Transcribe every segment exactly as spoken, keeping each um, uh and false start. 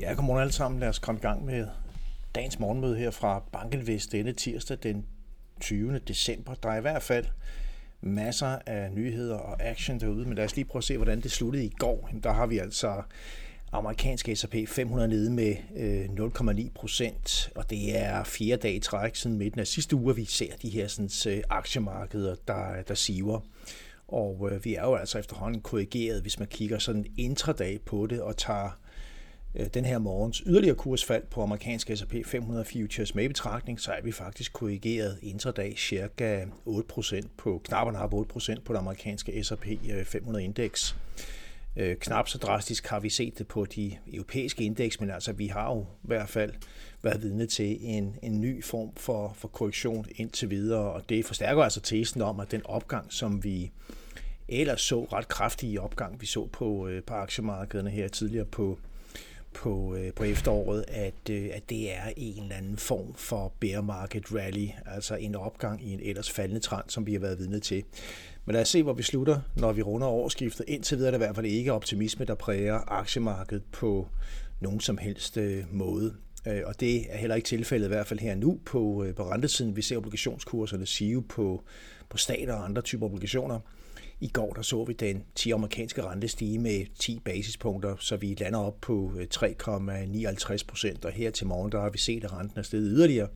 Ja, godmorgen alle sammen. Lad os komme i gang med dagens morgenmøde her fra BankenVest denne tirsdag den tyvende december. Der er i hvert fald masser af nyheder og action derude, men lad os lige prøve at se, hvordan det sluttede i går. Jamen, der har vi altså amerikanske S og P fem hundrede nede med nul komma ni procent, og det er fjerde dag i træk siden midten af sidste uge, vi ser de her sådan, aktiemarkeder, der, der siver. Og øh, vi er jo altså efterhånden korrigeret, hvis man kigger sådan intradag på det og tager øh, den her morgens yderligere kursfald på amerikanske S og P fem hundrede futures med i betragtning, så er vi faktisk korrigeret intradag cirka otte procent på, knap og nap otte procent på det amerikanske S og P fem hundrede indeks. Øh, knap så drastisk har vi set det på de europæiske indeks, men altså vi har jo i hvert fald været vidne til en, en ny form for, for korrektion indtil videre, og det forstærker altså tesen om, at den opgang, som vi ellers så, ret kraftige opgang, vi så på, øh, på aktiemarkederne her tidligere på, på, øh, på efteråret, at, øh, at det er en eller anden form for bear market rally, altså en opgang i en ellers faldende trend, som vi har været vidne til. Men lad os se, hvor vi slutter, når vi runder årsskiftet. Indtil videre er det i hvert fald ikke optimisme, der præger aktiemarkedet på nogen som helst måde. Og det er heller ikke tilfældet i hvert fald her nu på, på rentesiden. Vi ser obligationskurserne sive på, på stater og andre typer obligationer. I går der så vi den ti amerikanske rente stige med ti basispunkter, så vi lander op på tre komma nioghalvtreds procent. Og her til morgen der har vi set, at renten er steget yderligere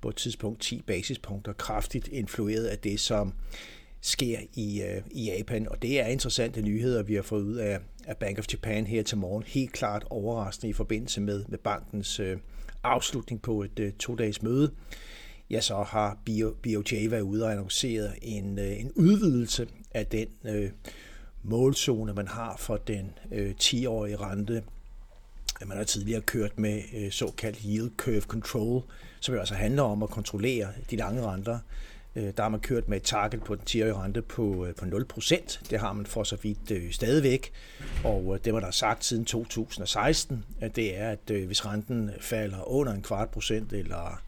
på et tidspunkt ti basispunkter, kraftigt influeret af det, som sker i, øh, i Japan, og det er interessante nyheder, vi har fået ud af, af Bank of Japan her til morgen. Helt klart overraskende i forbindelse med, med bankens øh, afslutning på et øh, to-dages møde. Ja, så har B O J været ude og annonceret en, øh, en udvidelse af den øh, målzone, man har for den øh, ti-årige rente. Man har tidligere kørt med øh, såkaldt yield curve control, som jo altså handler om at kontrollere de lange renter. Der har man kørt med et target på den ti-årige rente på, på nul procent. Det har man for så vidt øh, stadigvæk. Og det var der sagt siden to tusind og seksten, at det er, at øh, hvis renten falder under en kvart procent, eller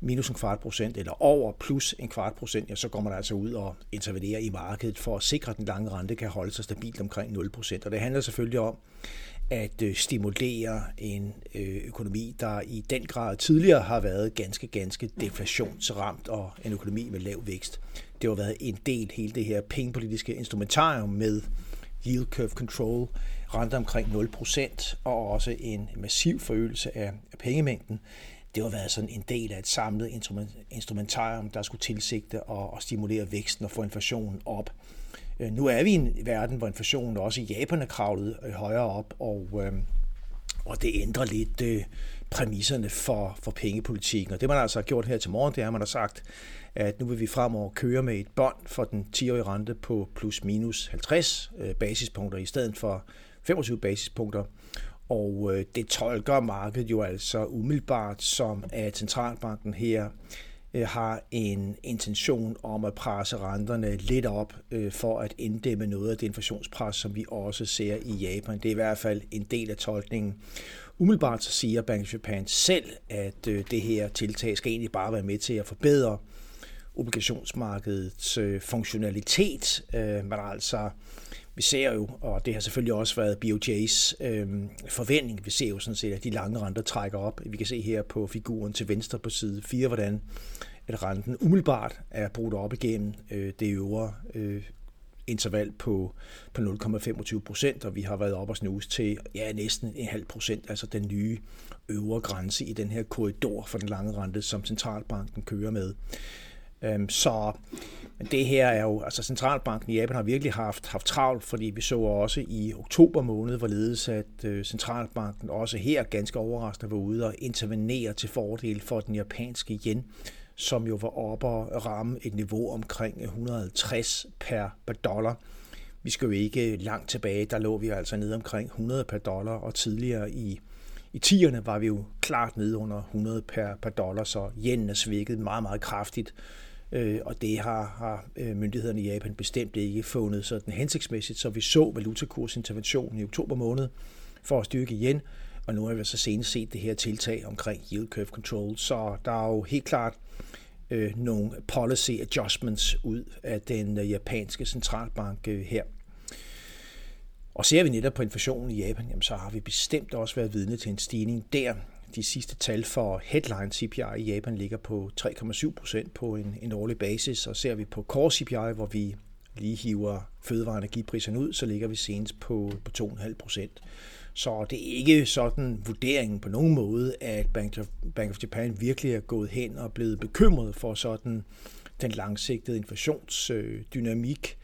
minus en kvart procent, eller over plus en kvart procent, ja, så går man altså ud og intervenerer i markedet for at sikre, at den lange rente kan holde sig stabilt omkring nul procent. Og det handler selvfølgelig om at øh, stimulere en øh, økonomi, der i den grad tidligere har været ganske, ganske deflationsramt og en økonomi med lav vækst. Det har været en del hele det her pengepolitiske instrumentarium med yield curve control, renter omkring nul procent og også en massiv forøgelse af, af pengemængden. Det har været sådan en del af et samlet instrument, instrumentarium, der skulle tilsigte og, og stimulere væksten og få inflationen op. Nu er vi i en verden, hvor inflationen også i Japan er kravlet højere op, og, øh, og det ændrer lidt øh, præmisserne for, for pengepolitikken. Og det, man altså har gjort her til morgen, det er, man har sagt, at nu vil vi fremover køre med et bånd for den ti-årige rente på plus minus halvtreds øh, basispunkter i stedet for femogtyve basispunkter. Og øh, det tolker markedet jo altså umiddelbart som, at centralbanken her har en intention om at presse renterne lidt op øh, for at inddæmme noget af det inflationspres, som vi også ser i Japan. Det er i hvert fald en del af tolkningen. Umiddelbart så siger Bank of Japan selv, at øh, det her tiltag skal egentlig bare være med til at forbedre obligationsmarkedets øh, funktionalitet. Øh, men altså, vi ser jo, og det har selvfølgelig også været B O J's øh, forventning, vi ser jo sådan set, at de lange renter trækker op. Vi kan se her på figuren til venstre på side fire, hvordan at renten umiddelbart er brudt op igennem øh, det øvre øh, interval på, på nul komma femogtyve procent, og vi har været op og snuse til ja, næsten en halv procent, altså den nye øvre grænse i den her korridor for den lange rente, som centralbanken kører med. Så det her er jo, altså centralbanken i Japan har virkelig haft, haft travlt, fordi vi så også i oktober måned, hvorledes at centralbanken også her ganske overraskende var ude og intervenere til fordel for den japanske yen, som jo var oppe og ramme et niveau omkring et hundrede og halvtreds per dollar. Vi skal jo ikke langt tilbage, der lå vi altså nede omkring hundrede per dollar, og tidligere i I tierne var vi jo klart nede under hundrede per, per dollar, så yenen er svækket meget, meget kraftigt, øh, og det har, har myndighederne i Japan bestemt ikke fundet sådan hensigtsmæssigt, så vi så valutakursinterventionen i oktober måned for at styrke yen, og nu har vi så senest set det her tiltag omkring yield curve control, så der er jo helt klart øh, nogle policy adjustments ud af den japanske centralbank øh, her. Og ser vi netop på inflationen i Japan, jamen så har vi bestemt også været vidne til en stigning der. De sidste tal for Headline-C P I i Japan ligger på tre komma syv procent på en, en årlig basis, og ser vi på Core-C P I, hvor vi lige hiver fødevare- og energipriserne ud, så ligger vi senest på, på to komma fem procent. Så det er ikke sådan vurderingen på nogen måde, at Bank of, Bank of Japan virkelig er gået hen og blevet bekymret for sådan den langsigtede inflationsdynamik.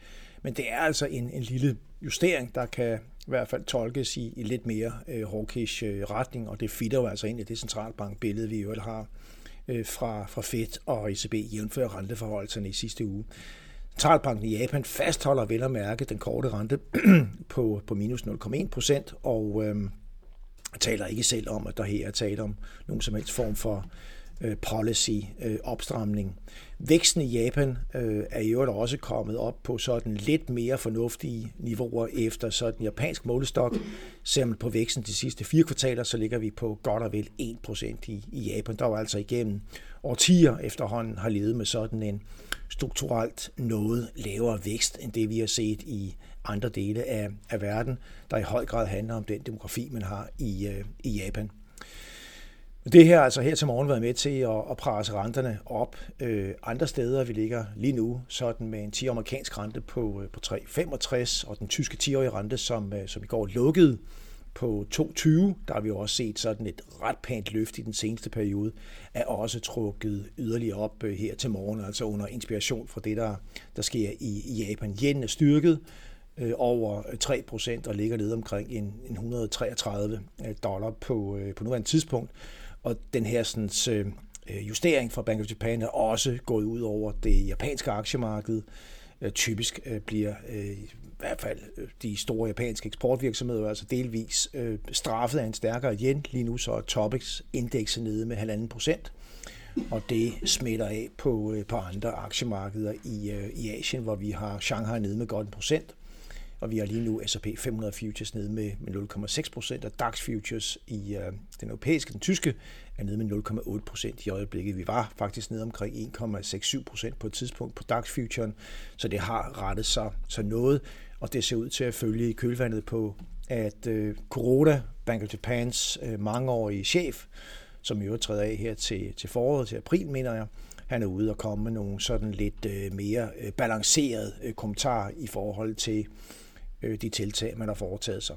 Men det er altså en, en lille justering, der kan i hvert fald tolkes i, i lidt mere øh, hawkish øh, retning, og det fitter jo altså ind i det centralbankbillede, vi jo har øh, fra, fra Fed og E C B jævnfører renteforholdelserne i sidste uge. Centralbanken i Japan fastholder vel at mærke den korte rente på, på minus nul komma en procent, og øh, taler ikke selv om, at der her er tale om nogen som helst form for øh, policy-opstramning. Øh, Væksten i Japan øh, er i øvrigt også kommet op på sådan lidt mere fornuftige niveauer efter sådan japansk målestok. Ser man på væksten de sidste fire kvartaler, så ligger vi på godt og vel en procent i, i Japan, der jo altså igennem årtier efterhånden har levet med sådan en strukturelt noget lavere vækst, end det vi har set i andre dele af, af verden, der i høj grad handler om den demografi, man har i, øh, i Japan. Det her har altså her til morgen været med til at, at presse renterne op øh, andre steder. Vi ligger lige nu sådan med en ti-årig amerikansk rente på, på tre komma femogtres, og den tyske ti-årige rente, som, som i går lukkede på to komma tyve, der har vi jo også set sådan et ret pænt løft i den seneste periode, er også trukket yderligere op her til morgen, altså under inspiration fra det, der, der sker i, i Japan. Yen er styrket øh, over tre procent og ligger nede omkring en, en et hundrede og treogtredive dollar på, øh, på nuværende tidspunkt. Og den her sådan, øh, justering fra Bank of Japan er også gået ud over det japanske aktiemarked. Øh, typisk øh, bliver... Øh, i hvert fald de store japanske eksportvirksomheder er altså delvis øh, straffet af en stærkere yen. Lige nu så er Topix indekset nede med halvanden procent, og det smitter af på, øh, på andre aktiemarkeder i, øh, i Asien, hvor vi har Shanghai nede med godt en procent, og vi har lige nu S og P fem hundrede futures nede med, med nul komma seks procent, og D A X futures i øh, den europæiske, den tyske, er nede med nul komma otte procent i øjeblikket. Vi var faktisk nede omkring en komma syv seks procent på et tidspunkt på D A X futuren, så det har rettet sig så noget. Og det ser ud til at følge i kølvandet på, at øh, Kuroda, Bank of Japans øh, mangeårige chef, som i øvrigt træder af her til, til foråret, til april, mener jeg, han er ude og komme med nogle sådan lidt øh, mere øh, balancerede øh, kommentarer i forhold til øh, de tiltag, man har foretaget sig.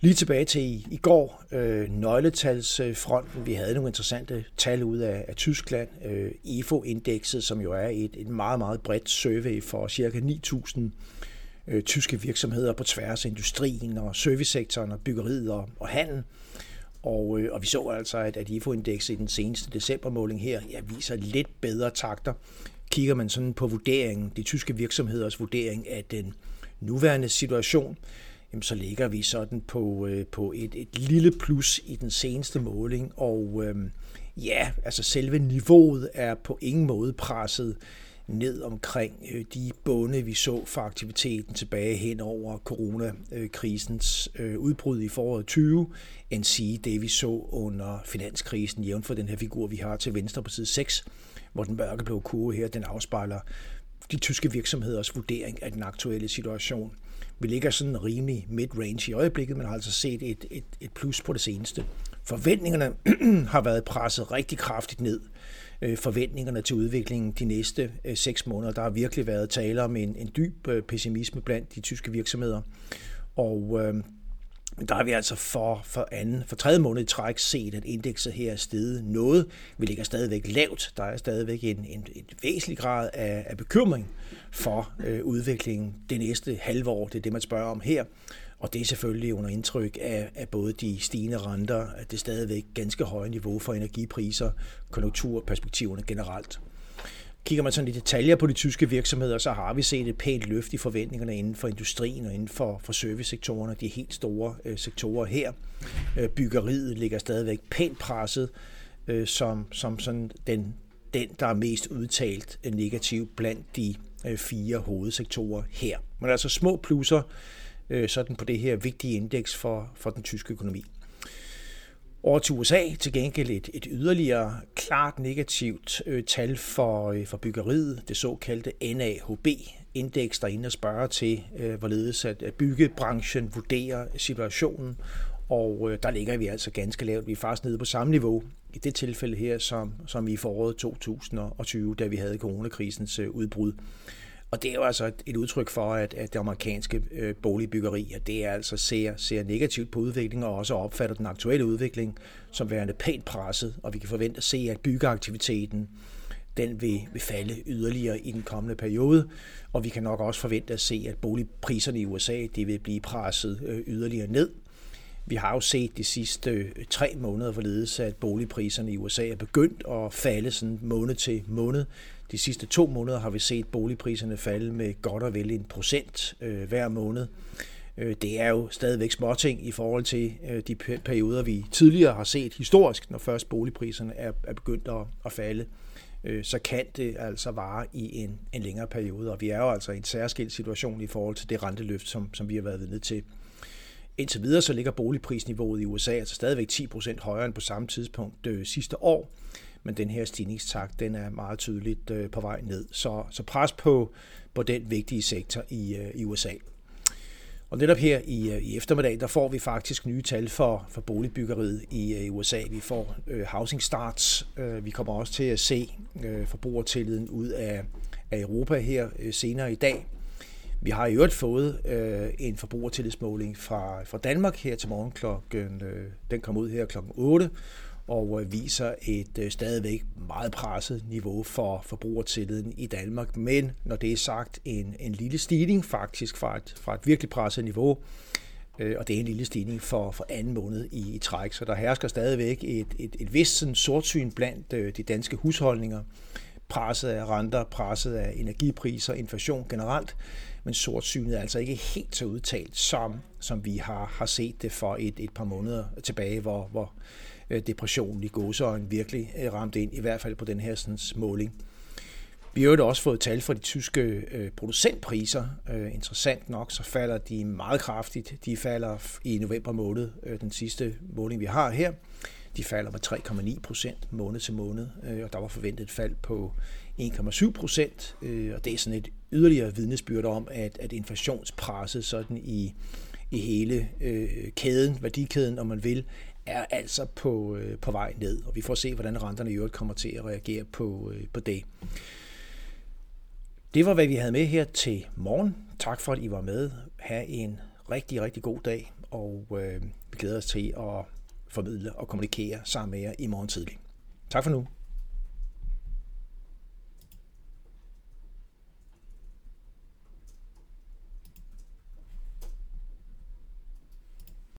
Lige tilbage til i, i går, øh, nøgletalsfronten. Vi havde nogle interessante tal ud af, af Tyskland. Øh, E F O-indekset, som jo er et, et meget, meget bredt survey for ca. ni tusind tyske virksomheder på tværs af industrien og servicesektoren og byggeriet og, og handel. Og, og vi så altså, at, at I F O-indekset i den seneste decembermåling her ja, viser lidt bedre takter. Kigger man sådan på vurderingen, de tyske virksomheders vurdering af den nuværende situation, jamen, så ligger vi sådan på, på et, et lille plus i den seneste måling. Og øhm, ja, altså selve niveauet er på ingen måde presset ned omkring de bunde, vi så for aktiviteten tilbage hen over coronakrisens udbrud i foråret tyve, end sige det, vi så under finanskrisen, jævnt for den her figur, vi har til venstre på side seks, hvor den mørkeblå kurve her, den afspejler de tyske virksomheders vurdering af den aktuelle situation. Vi ligger sådan rimelig mid-range i øjeblikket, men har altså set et, et, et plus på det seneste. Forventningerne har været presset rigtig kraftigt ned. Forventningerne til udviklingen de næste seks måneder. Der har virkelig været tale om en, en dyb pessimisme blandt de tyske virksomheder. Og øh, der har vi altså for, for, anden, for tredje måned i træk set, at indekset her er steget noget. Vi ligger stadigvæk lavt. Der er stadigvæk en, en, en væsentlig grad af, af bekymring for øh, udviklingen det næste halve år. Det er det, man spørger om her. Og det er selvfølgelig under indtryk af, af både de stigende renter, at det stadigvæk ganske høje niveau for energipriser, konjunkturperspektiverne generelt. Kigger man sådan lidt detaljer på de tyske virksomheder, så har vi set et pænt løft i forventningerne inden for industrien og inden for, for servicesektorerne, de helt store øh, sektorer her. Øh, byggeriet ligger stadigvæk pænt presset, øh, som, som sådan den, den, der er mest udtalt øh, negativ blandt de øh, fire hovedsektorer her. Men altså små plusser, sådan på det her vigtige indeks for, for den tyske økonomi. Over til U S A til gengæld et, et yderligere klart negativt øh, tal for, øh, for byggeriet, det såkaldte N A H B indeks derinde og spørge til, øh, hvorledes at byggebranchen vurderer situationen, og øh, der ligger vi altså ganske lavt. Vi er faktisk nede på samme niveau i det tilfælde her, som, som i foråret to tusind og tyve, da vi havde coronakrisens øh, udbrud. Og det er jo altså et, et udtryk for, at, at det amerikanske øh, boligbyggeri, at det altså ser, ser negativt på udviklingen, og også opfatter den aktuelle udvikling som værende pænt presset, og vi kan forvente at se, at byggeaktiviteten den vil, vil falde yderligere i den kommende periode, og vi kan nok også forvente at se, at boligpriserne i U S A det vil blive presset øh, yderligere ned. Vi har jo set de sidste tre måneder forledes, at boligpriserne i U S A er begyndt at falde sådan måned til måned. De sidste to måneder har vi set boligpriserne falde med godt og vel en procent øh, hver måned. Det er jo stadigvæk småting i forhold til øh, de perioder, vi tidligere har set historisk, når først boligpriserne er, er begyndt at, at falde. Øh, så kan det altså vare i en, en længere periode, og vi er jo altså i en særskilt situation i forhold til det renteløft, som, som vi har været vidne til. Indtil videre så ligger boligprisniveauet i U S A altså stadigvæk ti procent højere end på samme tidspunkt øh, sidste år, men den her stigningstakt den er meget tydeligt øh, på vej ned. Så, så pres på, på den vigtige sektor i, øh, i U S A. Og netop her i, øh, i eftermiddag, der får vi faktisk nye tal for, for boligbyggeriet i øh, U S A. Vi får øh, housing starts. Øh, vi kommer også til at se øh, forbrugertilliden ud af, af Europa her øh, senere i dag. Vi har i øvrigt fået øh, en forbrugertillidsmåling fra, fra Danmark her til morgen klokken. Øh, den kom ud her klokken otte og øh, viser et øh, stadigvæk meget presset niveau for forbrugertilliden i Danmark. Men når det er sagt, en, en lille stigning faktisk fra et, fra et virkelig presset niveau. Øh, og det er en lille stigning for, for anden måned i, i træk. Så der hersker stadigvæk et, et, et vist sådan sortsyn blandt øh, de danske husholdninger. Presset af renter, presset af energipriser, inflation generelt, men sortsynet er altså ikke helt så udtalt, som, som vi har, har set det for et, et par måneder tilbage, hvor, hvor depressionen i gåseøjne virkelig ramte ind, i hvert fald på den her sådan, måling. Vi har jo også fået tal fra de tyske øh, producentpriser. Øh, interessant nok, så falder de meget kraftigt. De falder i november måned, øh, den sidste måling vi har her. De falder med tre komma ni procent måned til måned, og der var forventet et fald på en komma syv procent, og det er sådan et yderligere vidnesbyrd om, at, at inflationspresset sådan i, i hele øh, kæden, værdikæden, om man vil, er altså på, øh, på vej ned, og vi får se, hvordan renterne i øvrigt kommer til at reagere på, øh, på det. Det var, hvad vi havde med her til morgen. Tak for, at I var med. Ha' en rigtig, rigtig god dag, og øh, vi glæder os til at formidle og kommunikere sammen med jer i morgen tidlig. Tak for nu.